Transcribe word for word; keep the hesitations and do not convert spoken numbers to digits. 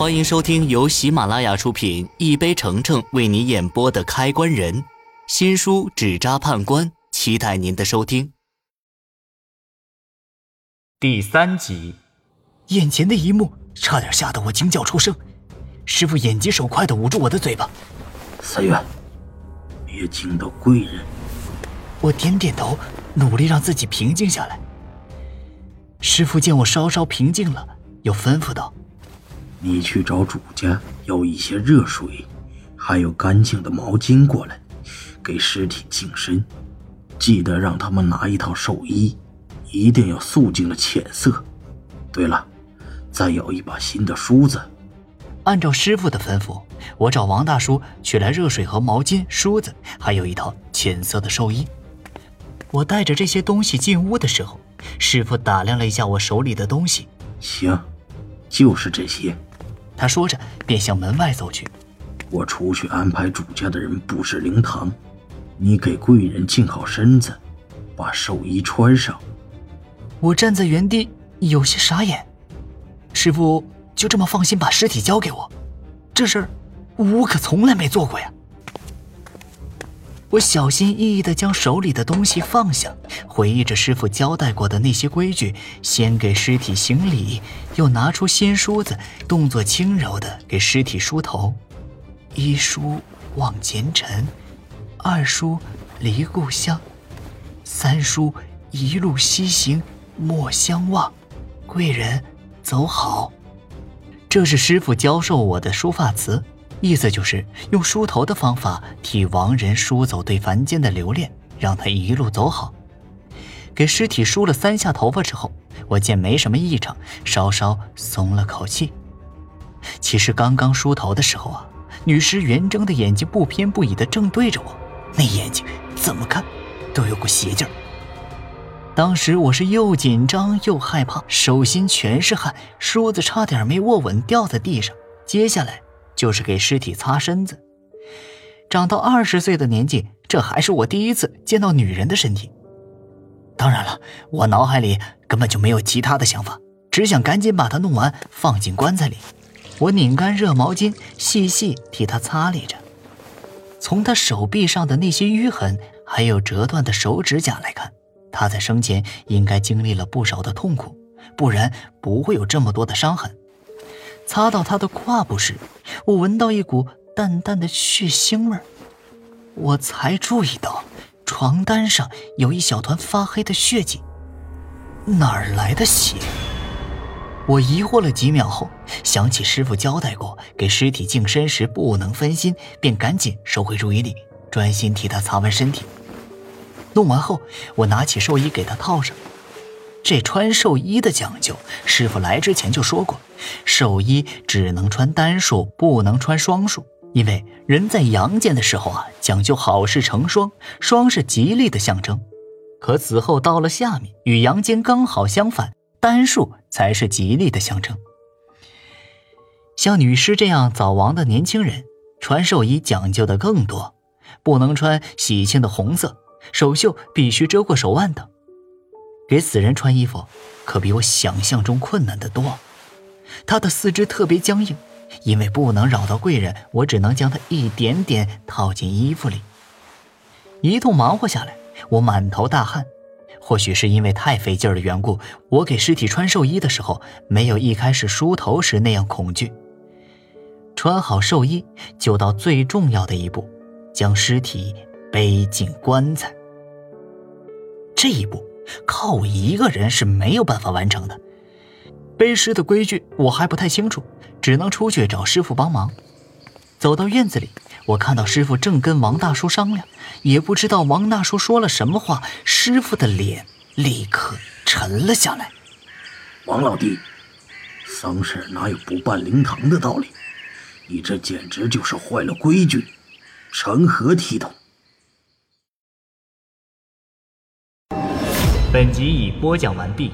欢迎收听由喜马拉雅出品，一杯橙橙为你演播的《开棺人》新书《纸扎判官》，期待您的收听。第三集，眼前的一幕差点吓得我惊叫出声，师父眼疾手快地捂住我的嘴巴：“三月，别惊到贵人。”我点点头，努力让自己平静下来。师父见我稍稍平静了，又吩咐道：“你去找主家要一些热水，还有干净的毛巾过来，给尸体净身。记得让他们拿一套寿衣，一定要素净的浅色。对了，再要一把新的梳子。”按照师傅的吩咐，我找王大叔取来热水和毛巾、梳子，还有一套浅色的寿衣。我带着这些东西进屋的时候，师傅打量了一下我手里的东西：“行，就是这些。”他说着便向门外走去。“我出去安排主家的人布置灵堂，你给贵人净好身子，把寿衣穿上。”我站在原地有些傻眼，师父就这么放心把尸体交给我，这事儿我可从来没做过呀。我小心翼翼地将手里的东西放下，回忆着师父交代过的那些规矩，先给尸体行礼，又拿出新梳子，动作轻柔地给尸体梳头：一梳望前尘，二梳离故乡，三梳一路西行莫相忘，贵人走好。这是师父教授我的梳发词，意思就是用梳头的方法替亡人梳走对凡间的留恋，让他一路走好。给尸体梳了三下头发之后，我见没什么异常，稍稍松了口气。其实刚刚梳头的时候啊，女尸圆睁的眼睛不偏不倚地正对着我，那眼睛怎么看都有股邪劲儿。当时我是又紧张又害怕，手心全是汗，梳子差点没握稳掉在地上。接下来就是给尸体擦身子。长到二十岁的年纪，这还是我第一次见到女人的身体。当然了，我脑海里根本就没有其他的想法，只想赶紧把它弄完放进棺材里。我拧干热毛巾，细细替她擦理着。从她手臂上的那些淤痕，还有折断的手指甲来看，他在生前应该经历了不少的痛苦，不然不会有这么多的伤痕。擦到他的胯部时，我闻到一股淡淡的血腥味儿。我才注意到床单上有一小团发黑的血迹，哪儿来的血？我疑惑了几秒后，想起师父交代过给尸体净身时不能分心，便赶紧收回注意力，专心替他擦完身体。弄完后，我拿起寿衣给他套上。这穿寿衣的讲究，师傅来之前就说过，寿衣只能穿单数，不能穿双数，因为人在阳间的时候啊，讲究好事成双，双是吉利的象征。可死后到了下面，与阳间刚好相反，单数才是吉利的象征。像女尸这样早亡的年轻人，穿寿衣讲究的更多，不能穿喜庆的红色，手袖必须遮过手腕等。给死人穿衣服可比我想象中困难得多。他的四肢特别僵硬，因为不能扰到贵人，我只能将他一点点套进衣服里。一通忙活下来，我满头大汗。或许是因为太费劲儿的缘故，我给尸体穿寿衣的时候没有一开始梳头时那样恐惧。穿好寿衣，就到最重要的一步，将尸体背进棺材。这一步靠我一个人是没有办法完成的。背尸的规矩我还不太清楚，只能出去找师傅帮忙。走到院子里，我看到师傅正跟王大叔商量，也不知道王大叔说了什么话，师傅的脸立刻沉了下来。“王老弟，丧事哪有不办灵堂的道理？你这简直就是坏了规矩，成何体统！”本集已播讲完毕。